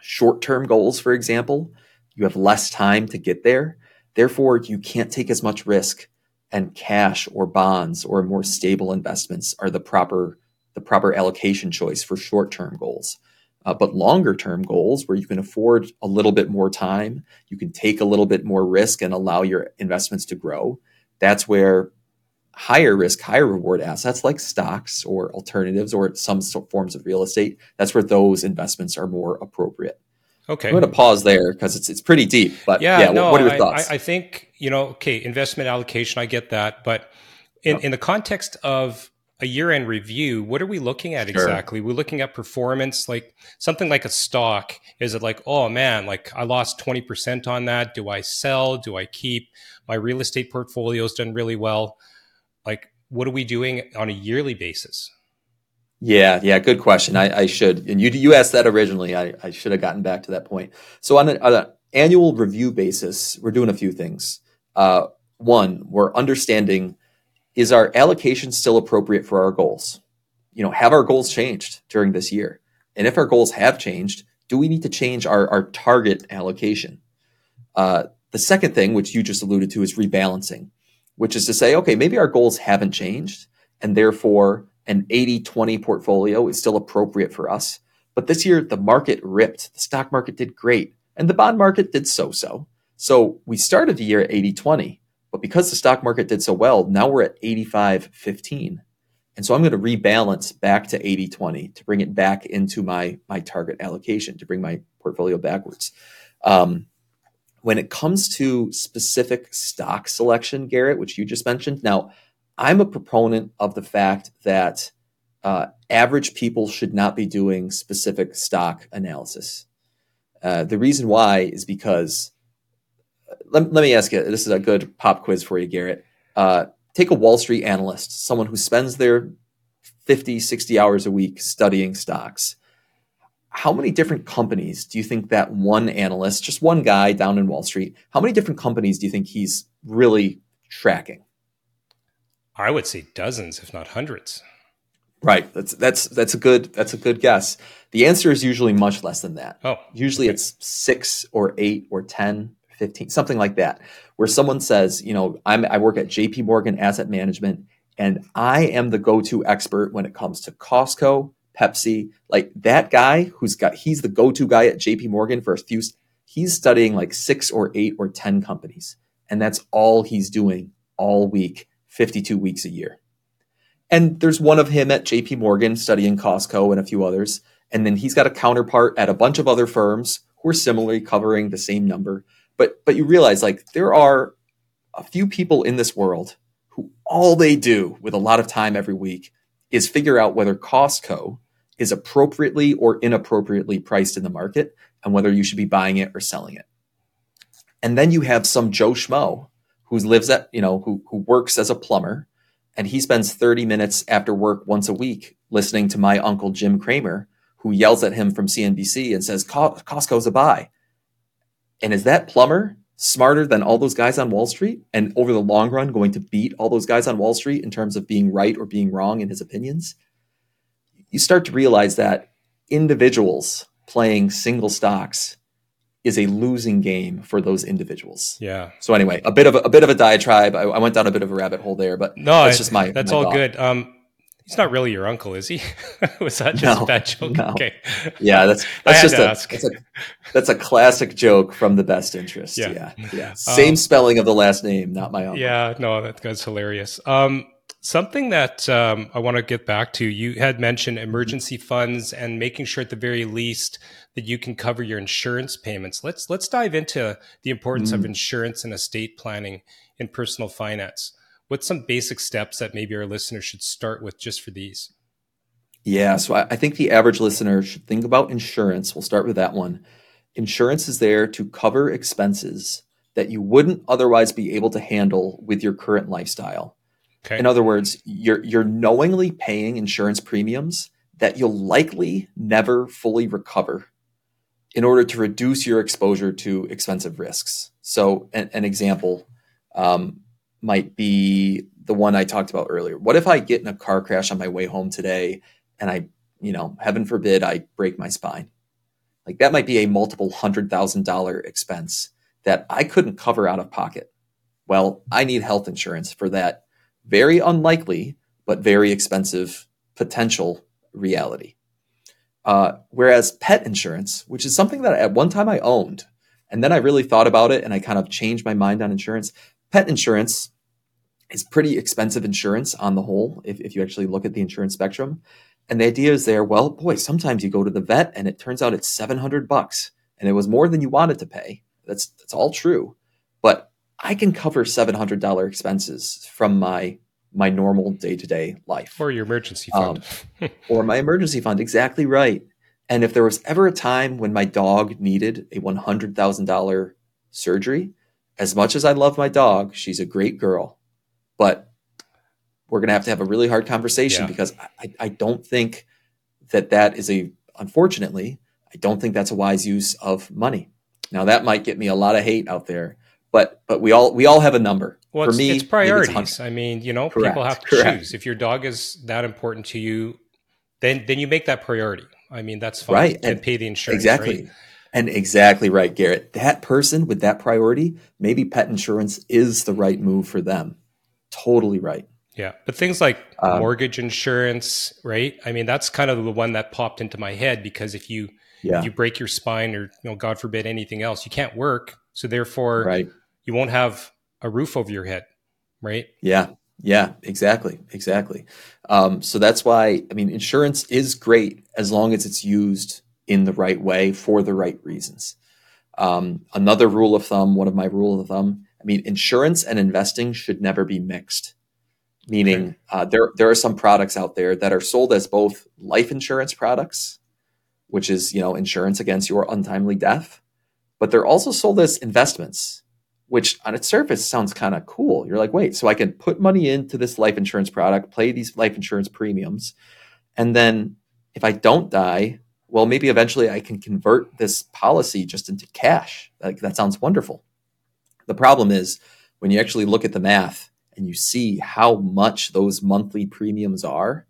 Short-term goals, for example, you have less time to get there. Therefore, you can't take as much risk, and cash or bonds or more stable investments are the proper the proper allocation choice for short-term goals. Uh, but longer-term goals where you can afford a little bit more time, you can take a little bit more risk and allow your investments to grow, that's where higher risk, higher reward assets like stocks or alternatives or some forms of real estate, that's where those investments are more appropriate. Okay. I'm going to pause there because it's it's pretty deep, but yeah, yeah no, what are your thoughts? I, I think, you know, okay, investment allocation, I get that. But in, oh. in the context of a year-end review, what are we looking at sure. exactly? We're looking at performance, like something like a stock. Is it like, oh man, like I lost twenty percent on that. Do I sell? Do I keep? My real estate portfolio's done really well. Like, what are we doing on a yearly basis? Yeah, yeah, good question. I, I should, and you you asked that originally. I, I should have gotten back to that point. So on an annual review basis, we're doing a few things. Uh, one, we're understanding, is our allocation still appropriate for our goals? You know, have our goals changed during this year? And if our goals have changed, do we need to change our, our target allocation? Uh, the second thing, which you just alluded to, is rebalancing, which is to say, okay, maybe our goals haven't changed. and therefore an eighty twenty portfolio is still appropriate for us. But this year, the market ripped. The stock market did great, and the bond market did so-so. So we started the year at eighty twenty, but because the stock market did so well, now we're at eighty-five fifteen. And so I'm going to rebalance back to eighty twenty to bring it back into my, my target allocation, to bring my portfolio backwards. Um, when it comes to specific stock selection, Garrett, which you just mentioned, now I'm a proponent of the fact that uh, average people should not be doing specific stock analysis. Uh, the reason why is because, let, let me ask you, this is a good pop quiz for you, Garrett. Uh, Take a Wall Street analyst, someone who spends their fifty, sixty hours a week studying stocks. How many different companies do you think that one analyst, just one guy down in Wall Street, how many different companies do you think he's really tracking? I would say dozens, if not hundreds. Right. That's that's that's a good that's a good guess. The answer is usually much less than that. Oh, usually okay. It's six or eight or ten. fifteen, something like that, where someone says, you know, I'm, I work at J P Morgan Asset Management, and I am the go-to expert when it comes to Costco, Pepsi, like that guy who's got, he's the go-to guy at J P Morgan for a few, he's studying like six or eight or ten companies. And that's all he's doing all week, fifty-two weeks a year. And there's one of him at J P Morgan studying Costco and a few others. And then he's got a counterpart at a bunch of other firms who are similarly covering the same number. But but you realize, like, there are a few people in this world who all they do with a lot of time every week is figure out whether Costco is appropriately or inappropriately priced in the market and whether you should be buying it or selling it. And then you have some Joe Schmo who lives at, you know, who who works as a plumber, and he spends thirty minutes after work once a week listening to my uncle Jim Cramer, who yells at him from C N B C and says, Costco's a buy. And is that plumber smarter than all those guys on Wall Street, and over the long run going to beat all those guys on Wall Street in terms of being right or being wrong in his opinions? You start to realize that individuals playing single stocks is a losing game for those individuals. Yeah. So anyway, a bit of a, a bit of a diatribe. I, I went down a bit of a rabbit hole there, but no, that's I, just my That's my all thought. Good. Um, he's not really your uncle, is he? Was that just no, a bad joke? No. Okay. Yeah, that's that's just a that's, a that's a classic joke from The Best Interest. Yeah, yeah. yeah. Same um, spelling of the last name, not my uncle. Yeah, no, that, that's hilarious. Um, something that um, I want to get back to, you had mentioned emergency funds and making sure at the very least that you can cover your insurance payments. Let's let's dive into the importance mm. of insurance and estate planning in personal finance. What's some basic steps that maybe our listeners should start with just for these? Yeah, so I, I think the average listener should think about insurance. We'll start with that one. Insurance is there to cover expenses that you wouldn't otherwise be able to handle with your current lifestyle. Okay. In other words, you're you're knowingly paying insurance premiums that you'll likely never fully recover in order to reduce your exposure to expensive risks. So an, an example um, might be the one I talked about earlier. What if I get in a car crash on my way home today and I, you know, heaven forbid, I break my spine? Like, that might be a multiple hundred thousand dollar expense that I couldn't cover out of pocket. Well, I need health insurance for that very unlikely, but very expensive potential reality. Uh, whereas pet insurance, which is something that at one time I owned, and then I really thought about it and I kind of changed my mind on insurance. Pet insurance is pretty expensive insurance on the whole, if, if you actually look at the insurance spectrum. And the idea is there, well, boy, sometimes you go to the vet and it turns out it's seven hundred bucks and it was more than you wanted to pay. That's, that's all true. But I can cover seven hundred dollars expenses from my, my normal day-to-day life. Or your emergency fund. um, or my emergency fund. Exactly right. And if there was ever a time when my dog needed a one hundred thousand dollars surgery, as much as I love my dog, she's a great girl, but we're going to have to have a really hard conversation yeah. because I, I don't think that that is a, unfortunately, I don't think that's a wise use of money. Now that might get me a lot of hate out there, but, but we all, we all have a number. Well, for it's, me, it's priorities. It's I mean, you know, Correct. people have to Correct. choose. If your dog is that important to you, then, then you make that priority. I mean, that's fine. Right. And, and pay the insurance. Exactly. Right? And exactly right, Garrett. That person with that priority, maybe pet insurance is the right move for them. Totally right. Yeah. But things like um, mortgage insurance, right? I mean, that's kind of the one that popped into my head, because if you, yeah. if you break your spine, or, you know, God forbid, anything else, you can't work. So therefore right. you won't have a roof over your head. Right. Yeah. Yeah, exactly. Exactly. Um, so that's why, I mean, insurance is great as long as it's used in the right way for the right reasons. Um, another rule of thumb, one of my rule of thumb, I mean, insurance and investing should never be mixed. Meaning okay. uh, there, there are some products out there that are sold as both life insurance products, which is, you know, insurance against your untimely death, but they're also sold as investments, which on its surface sounds kind of cool. You're like, wait, so I can put money into this life insurance product, pay these life insurance premiums. And then if I don't die, well, maybe eventually I can convert this policy just into cash. Like, that sounds wonderful. The problem is when you actually look at the math, and you see how much those monthly premiums are,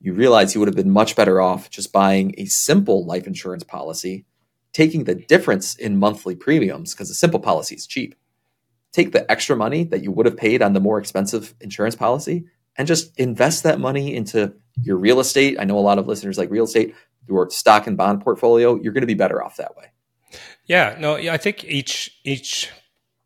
you realize you would have been much better off just buying a simple life insurance policy, taking the difference in monthly premiums, because a simple policy is cheap. Take the extra money that you would have paid on the more expensive insurance policy and just invest that money into your real estate. I know a lot of listeners like real estate, your stock and bond portfolio. You're going to be better off that way. Yeah, no, I think each each.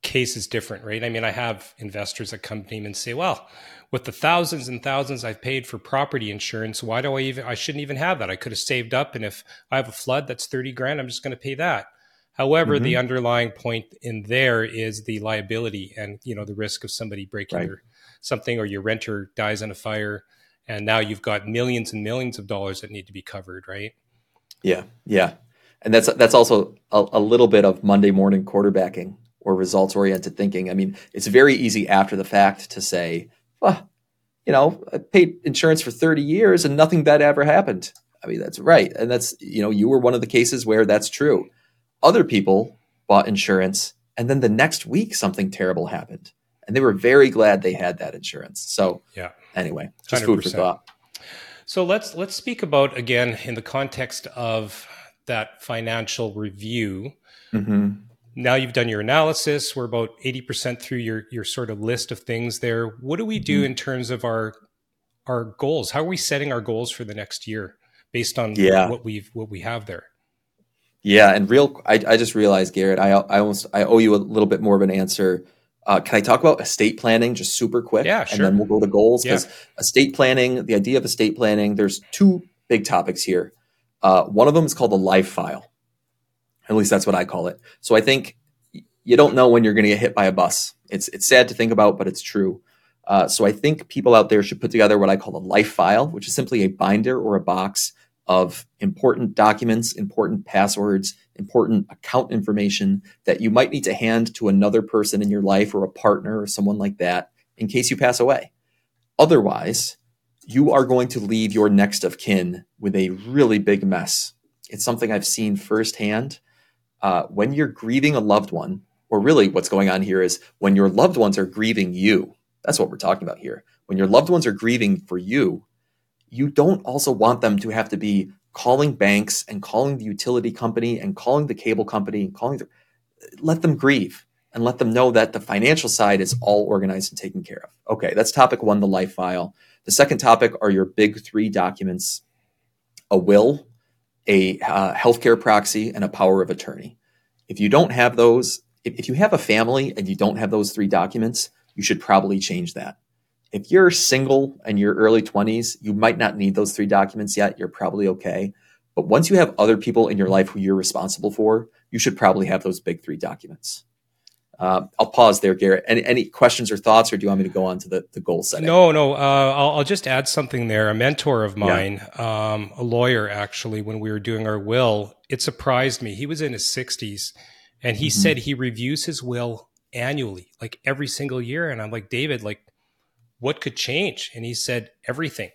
case is different, right? I mean, I have investors that come to me and say, well, with the thousands and thousands I've paid for property insurance, why do I even, I shouldn't even have that. I could have saved up. And if I have a flood, that's thirty grand, I'm just going to pay that. However, mm-hmm. the underlying point in there is the liability and, you know, the risk of somebody breaking right. your, something, or your renter dies in a fire. And now you've got millions and millions of dollars that need to be covered, right? Yeah. Yeah. And that's, that's also a, a little bit of Monday morning quarterbacking, or results-oriented thinking. I mean, it's very easy after the fact to say, well, you know, I paid insurance for thirty years and nothing bad ever happened. I mean, that's right. And that's, you know, you were one of the cases where that's true. Other people bought insurance and then the next week something terrible happened. And they were very glad they had that insurance. So yeah. anyway, just one hundred percent food for thought. So let's, let's speak about, again, in the context of that financial review, mm-hmm. now you've done your analysis. We're about eighty percent through your, your sort of list of things there. What do we do mm-hmm. in terms of our, our goals? How are we setting our goals for the next year based on yeah. what we've, what we have there? Yeah. And real, I, I just realized, Garrett, I, I almost, I owe you a little bit more of an answer. Uh, can I talk about estate planning just super quick? Yeah, sure. And then we'll go to goals, because yeah. estate planning, the idea of estate planning, there's two big topics here. Uh, one of them is called the life file. At least that's what I call it. So I think you don't know when you're going to get hit by a bus. It's it's sad to think about, but it's true. Uh, so I think people out there should put together what I call a life file, which is simply a binder or a box of important documents, important passwords, important account information that you might need to hand to another person in your life, or a partner or someone like that, in case you pass away. Otherwise, you are going to leave your next of kin with a really big mess. It's something I've seen firsthand. Uh, when you're grieving a loved one, or really what's going on here is when your loved ones are grieving you, that's what we're talking about here. When your loved ones are grieving for you, you don't also want them to have to be calling banks and calling the utility company and calling the cable company and calling the, let them grieve and let them know that the financial side is all organized and taken care of. Okay, that's topic one, the life file. The second topic are your big three documents, a will, a uh, healthcare proxy, and a power of attorney. If you don't have those, if, if you have a family and you don't have those three documents, you should probably change that. If you're single and you're early twenties, you might not need those three documents yet. You're probably okay. But once you have other people in your life who you're responsible for, you should probably have those big three documents. Uh, I'll pause there, Garrett. Any, any questions or thoughts, or do you want me to go on to the, the goal setting? No, no. Uh, I'll, I'll just add something there. A mentor of mine, yeah. um, a lawyer, actually, when we were doing our will, it surprised me. He was in his sixties, and he mm-hmm. said he reviews his will annually, like every single year. And I'm like, David, like, what could change? And he said, everything.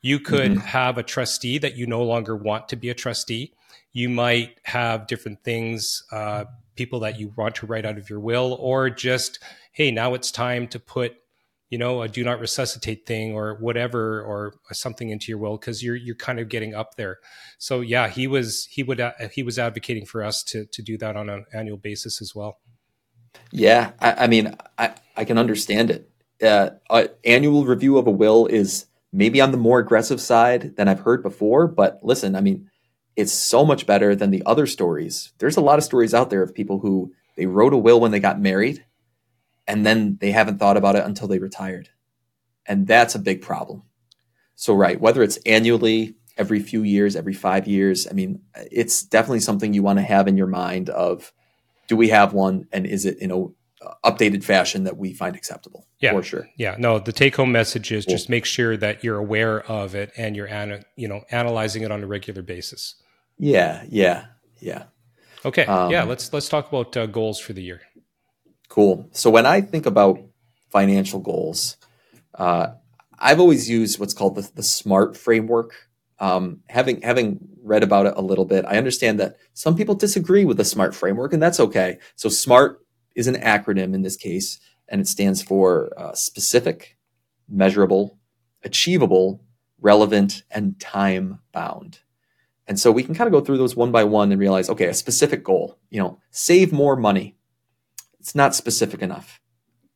You could mm-hmm. have a trustee that you no longer want to be a trustee. You might have different things, uh, people that you want to write out of your will, or just, hey, now it's time to put, you know, a do not resuscitate thing or whatever, or something into your will, because you're you're kind of getting up there. So yeah, he was he would uh, he was advocating for us to to do that on an annual basis as well. Yeah, I, I mean, I, I can understand it. uh, an annual review of a will is maybe on the more aggressive side than I've heard before. But listen, I mean, it's so much better than the other stories. There's a lot of stories out there of people who they wrote a will when they got married and then they haven't thought about it until they retired. And that's a big problem. So, right, whether it's annually, every few years, every five years, I mean, it's definitely something you want to have in your mind of, do we have one? And is it in a updated fashion that we find acceptable? Yeah, for sure. Yeah, no, the take home message is cool. Just make sure that you're aware of it and you're, ana- you know, analyzing it on a regular basis. Yeah, yeah, yeah. Okay, um, yeah, let's, let's talk about uh, goals for the year. Cool. So when I think about financial goals, uh, I've always used what's called the, the SMART framework. Um, having having read about it a little bit, I understand that some people disagree with the SMART framework, and that's okay. So SMART is an acronym in this case, and it stands for uh, specific, measurable, achievable, relevant, and time-bound. And so we can kind of go through those one by one and realize, okay, a specific goal, you know, save more money. It's not specific enough.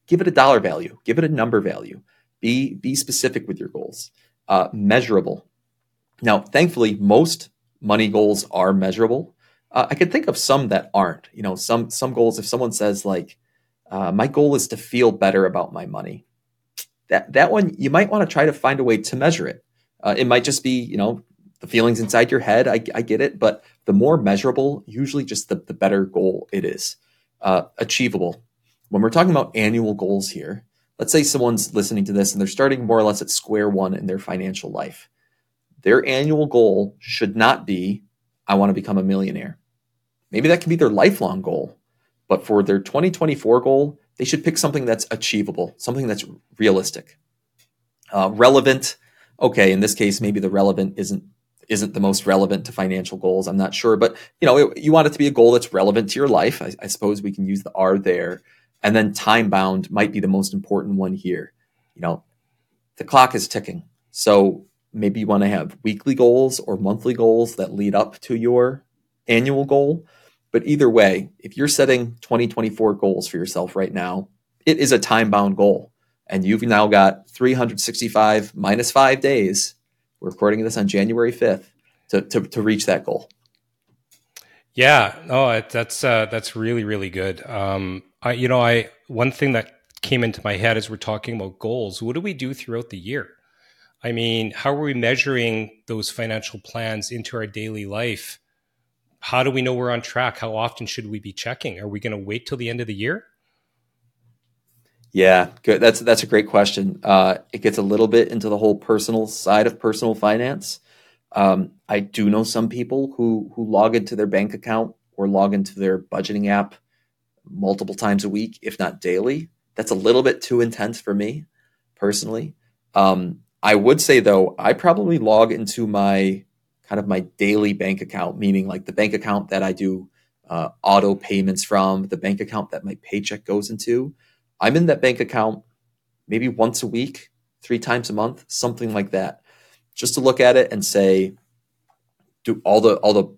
Give it a dollar value. Give it a number value. Be, be specific with your goals. Uh, measurable. Now, thankfully, most money goals are measurable. Uh, I can think of some that aren't. You know, some some goals, if someone says like, uh, my goal is to feel better about my money, that that one, you might want to try to find a way to measure it. Uh, it might just be, you know, the feelings inside your head. I, I get it. But the more measurable, usually just the, the better goal it is. Uh, achievable. When we're talking about annual goals here, let's say someone's listening to this and they're starting more or less at square one in their financial life. Their annual goal should not be, I want to become a millionaire. Maybe that can be their lifelong goal, but for their twenty twenty-four goal, they should pick something that's achievable, something that's realistic, uh, relevant. Okay, in this case, maybe the relevant isn't isn't the most relevant to financial goals. I'm not sure, but you know, it, you want it to be a goal that's relevant to your life. I, I suppose we can use the R there, and then time bound might be the most important one here. You know, the clock is ticking, so. Maybe you want to have weekly goals or monthly goals that lead up to your annual goal. But either way, if you're setting twenty twenty-four goals for yourself right now, it is a time-bound goal. And you've now got three hundred sixty-five minus five days. We're recording this on January fifth to, to, to reach that goal. Yeah, no, it, that's uh, that's really, really good. Um, I, you know, I one thing that came into my head as we're talking about goals, what do we do throughout the year? I mean, how are we measuring those financial plans into our daily life? How do we know we're on track? How often should we be checking? Are we going to wait till the end of the year? Yeah, good. That's that's a great question. Uh, it gets a little bit into the whole personal side of personal finance. Um, I do know some people who who log into their bank account or log into their budgeting app multiple times a week, if not daily. That's a little bit too intense for me personally. Um, I would say though, I probably log into my kind of my daily bank account, meaning like the bank account that I do uh, auto payments from, the bank account that my paycheck goes into. I'm in that bank account maybe once a week, three times a month, something like that, just to look at it and say, do all the all the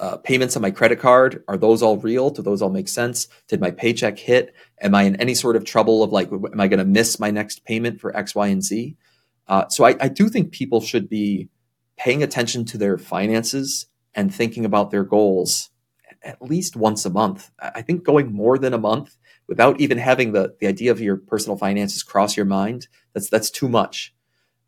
uh, payments on my credit card, are those all real? Do those all make sense? Did my paycheck hit? Am I in any sort of trouble of like, am I going to miss my next payment for X, Y, and Z? Uh, so I, I do think people should be paying attention to their finances and thinking about their goals at least once a month. I think going more than a month without even having the, the idea of your personal finances cross your mind, that's that's too much.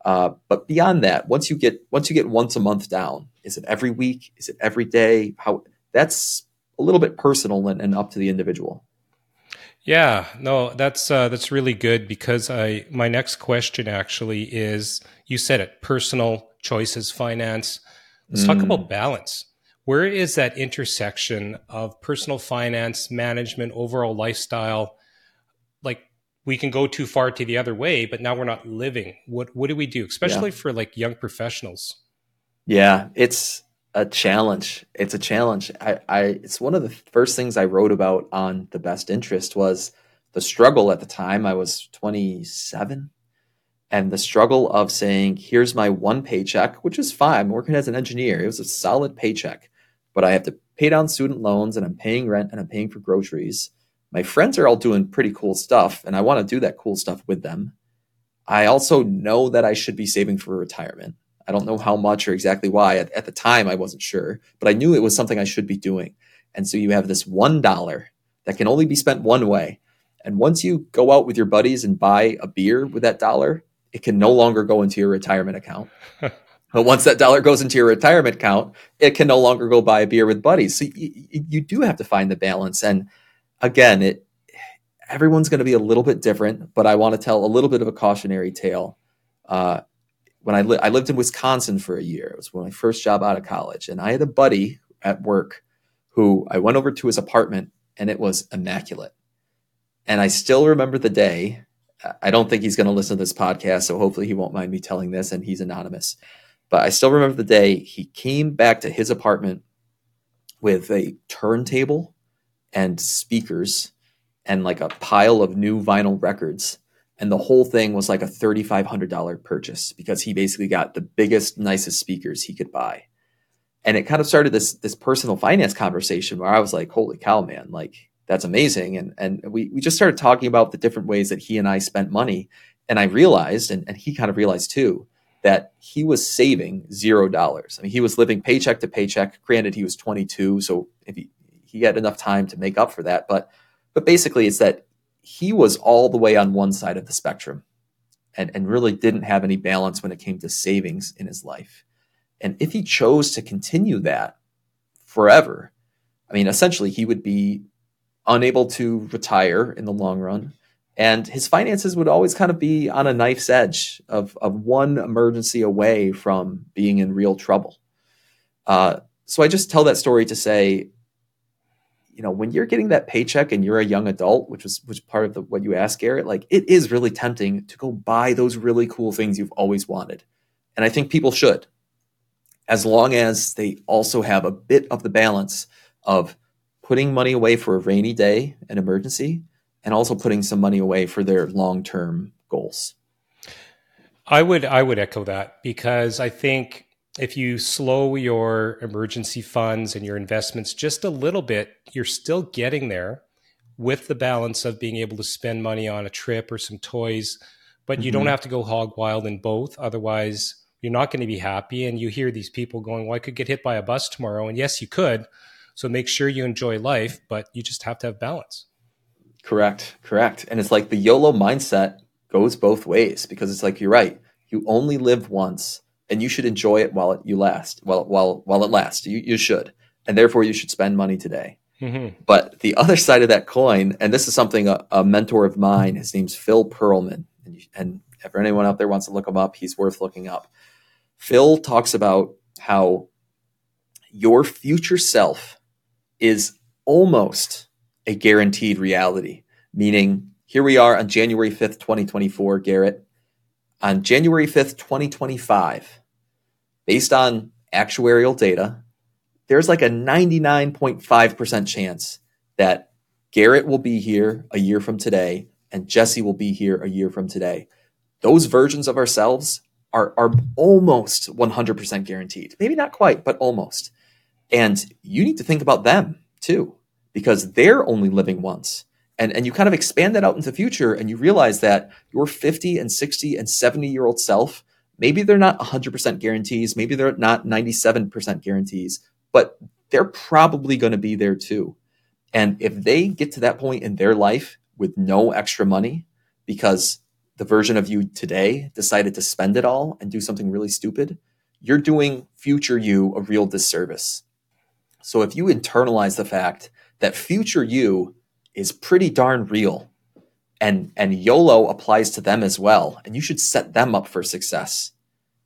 Uh, but beyond that, once you get once you get once a month down, is it every week? Is it every day? How that's a little bit personal and, and up to the individual. Yeah, no, that's uh, that's really good because I my next question actually is, you said it, personal choices, finance. Let's mm. talk about balance. Where is that intersection of personal finance, management, overall lifestyle? Like we can go too far to the other way, but now we're not living. What what do we do, especially yeah. for like young professionals? Yeah, it's a challenge. It's a challenge. I, I, it's one of the first things I wrote about on The Best Interest was the struggle at the time. I was twenty-seven and the struggle of saying, here's my one paycheck, which is fine. I'm working as an engineer. It was a solid paycheck, but I have to pay down student loans and I'm paying rent and I'm paying for groceries. my friends are all doing pretty cool stuff and I want to do that cool stuff with them. I also know that I should be saving for retirement. I don't know how much or exactly why. At, at the time, I wasn't sure, but I knew it was something I should be doing. And so you have this one dollar that can only be spent one way. And once you go out with your buddies and buy a beer with that dollar, it can no longer go into your retirement account. But once that dollar goes into your retirement account, it can no longer go buy a beer with buddies. So you, you do have to find the balance. And again, it everyone's going to be a little bit different, but I want to tell a little bit of a cautionary tale. Uh, when I, li- I lived in Wisconsin for a year, it was my first job out of college. And I had a buddy at work who I went over to his apartment and it was immaculate. And I still remember the day. I don't think he's going to listen to this podcast, so hopefully he won't mind me telling this and he's anonymous. But I still remember the day he came back to his apartment with a turntable and speakers and like a pile of new vinyl records. And the whole thing was like a thirty-five hundred dollars purchase because he basically got the biggest, nicest speakers he could buy. And it kind of started this this personal finance conversation where I was like, holy cow, man, like that's amazing. And and we we just started talking about the different ways that he and I spent money. And I realized, and, and he kind of realized too, that he was saving zero dollars. I mean, he was living paycheck to paycheck. Granted, he was twenty-two, so if he, he had enough time to make up for that. But but basically it's that he was all the way on one side of the spectrum and, and really didn't have any balance when it came to savings in his life. And if he chose to continue that forever, I mean, essentially he would be unable to retire in the long run. And his finances would always kind of be on a knife's edge of, of one emergency away from being in real trouble. Uh, so I just tell that story to say, you know, when you're getting that paycheck and you're a young adult, which was which part of the, what you asked, Garrett, like it is really tempting to go buy those really cool things you've always wanted. And I think people should, as long as they also have a bit of the balance of putting money away for a rainy day, an emergency, and also putting some money away for their long-term goals. I would I would echo that, because I think if you slow your emergency funds and your investments just a little bit, you're still getting there with the balance of being able to spend money on a trip or some toys, but mm-hmm. you don't have to go hog wild in both. Otherwise, you're not going to be happy. And you hear these people going, well, I could get hit by a bus tomorrow. And yes, you could. So make sure you enjoy life, but you just have to have balance. Correct. Correct. And it's like the YOLO mindset goes both ways, because it's like, you're right. You only live once and you should enjoy it while it, you last, while, while, while it lasts, you, you should. And therefore you should spend money today. Mm-hmm. But the other side of that coin, and this is something a, a mentor of mine, his name's Phil Perlman. And, you, and if anyone out there wants to look him up, he's worth looking up. Phil talks about how your future self is almost a guaranteed reality, meaning here we are on January fifth, twenty twenty-four, Garrett. On January fifth, twenty twenty-five, based on actuarial data, there's like a ninety-nine point five percent chance that Garrett will be here a year from today and Jesse will be here a year from today. Those versions of ourselves are, are almost one hundred percent guaranteed. Maybe not quite, but almost. And you need to think about them too, because they're only living once. And, and you kind of expand that out into the future and you realize that your fifty and sixty and seventy year old self, maybe they're not one hundred percent guarantees, maybe they're not ninety-seven percent guarantees, but they're probably going to be there too. And if they get to that point in their life with no extra money because the version of you today decided to spend it all and do something really stupid, you're doing future you a real disservice. So if you internalize the fact that future you is pretty darn real, and, and YOLO applies to them as well, and you should set them up for success.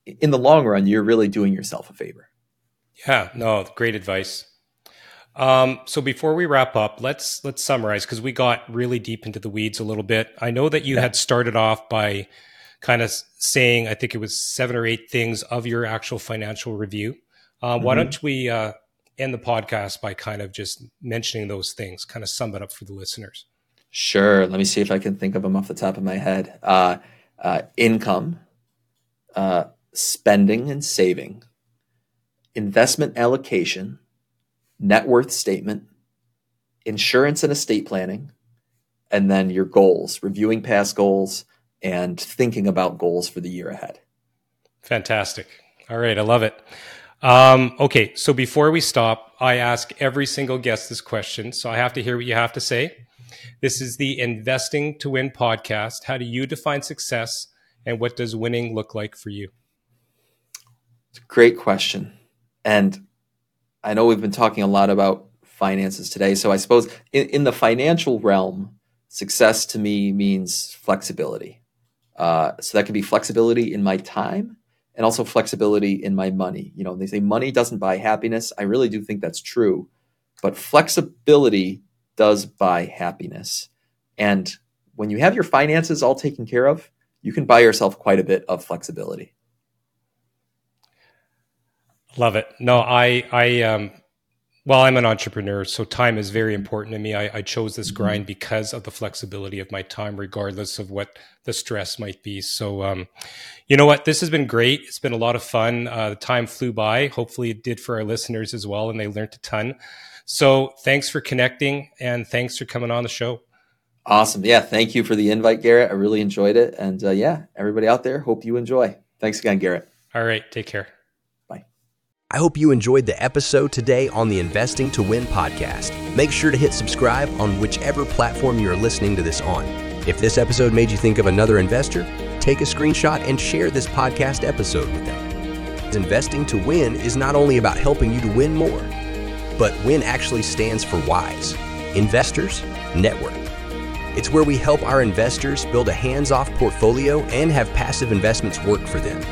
In the long run, you're really doing yourself a favor. Yeah, no, great advice. Um, so before we wrap up, let's let's summarize, because we got really deep into the weeds a little bit. I know that you yeah. had started off by kind of saying, I think it was seven or eight things of your actual financial review. Uh, mm-hmm. Why don't we... Uh, end the podcast by kind of just mentioning those things, kind of sum it up for the listeners. Sure. Let me see if I can think of them off the top of my head. Uh, uh, income, uh, spending and saving, investment allocation, net worth statement, insurance and estate planning, and then your goals, reviewing past goals and thinking about goals for the year ahead. Fantastic. All right. I love it. Um, okay. So before we stop, I ask every single guest this question. So I have to hear what you have to say. This is the Investing to Win podcast. How do you define success and what does winning look like for you? Great question. And I know we've been talking a lot about finances today. So I suppose in, in the financial realm, success to me means flexibility. Uh, so that could be flexibility in my time and also flexibility in my money. You know, they say money doesn't buy happiness. I really do think that's true, but flexibility does buy happiness. And when you have your finances all taken care of, you can buy yourself quite a bit of flexibility. Love it. No, I, I, um, well, I'm an entrepreneur, so time is very important to me. I, I chose this grind because of the flexibility of my time, regardless of what the stress might be. So, um, you know what? This has been great. It's been a lot of fun. Uh, the time flew by. Hopefully it did for our listeners as well, and they learned a ton. So thanks for connecting and thanks for coming on the show. Awesome. Yeah. Thank you for the invite, Garrett. I really enjoyed it. And uh, yeah, everybody out there, hope you enjoy. Thanks again, Garrett. All right. Take care. I hope you enjoyed the episode today on the Investing to Win podcast. Make sure to hit subscribe on whichever platform you're listening to this on. If this episode made you think of another investor, take a screenshot and share this podcast episode with them. Investing to Win is not only about helping you to win more, but WIN actually stands for WISE, Investors Network. It's where we help our investors build a hands-off portfolio and have passive investments work for them.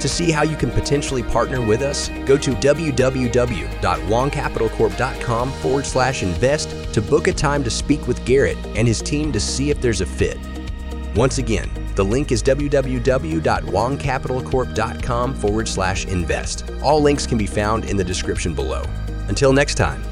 To see how you can potentially partner with us, go to www.wongcapitalcorp.com forward slash invest to book a time to speak with Garrett and his team to see if there's a fit. Once again, the link is www.wongcapitalcorp.com forward slash invest. All links can be found in the description below. Until next time.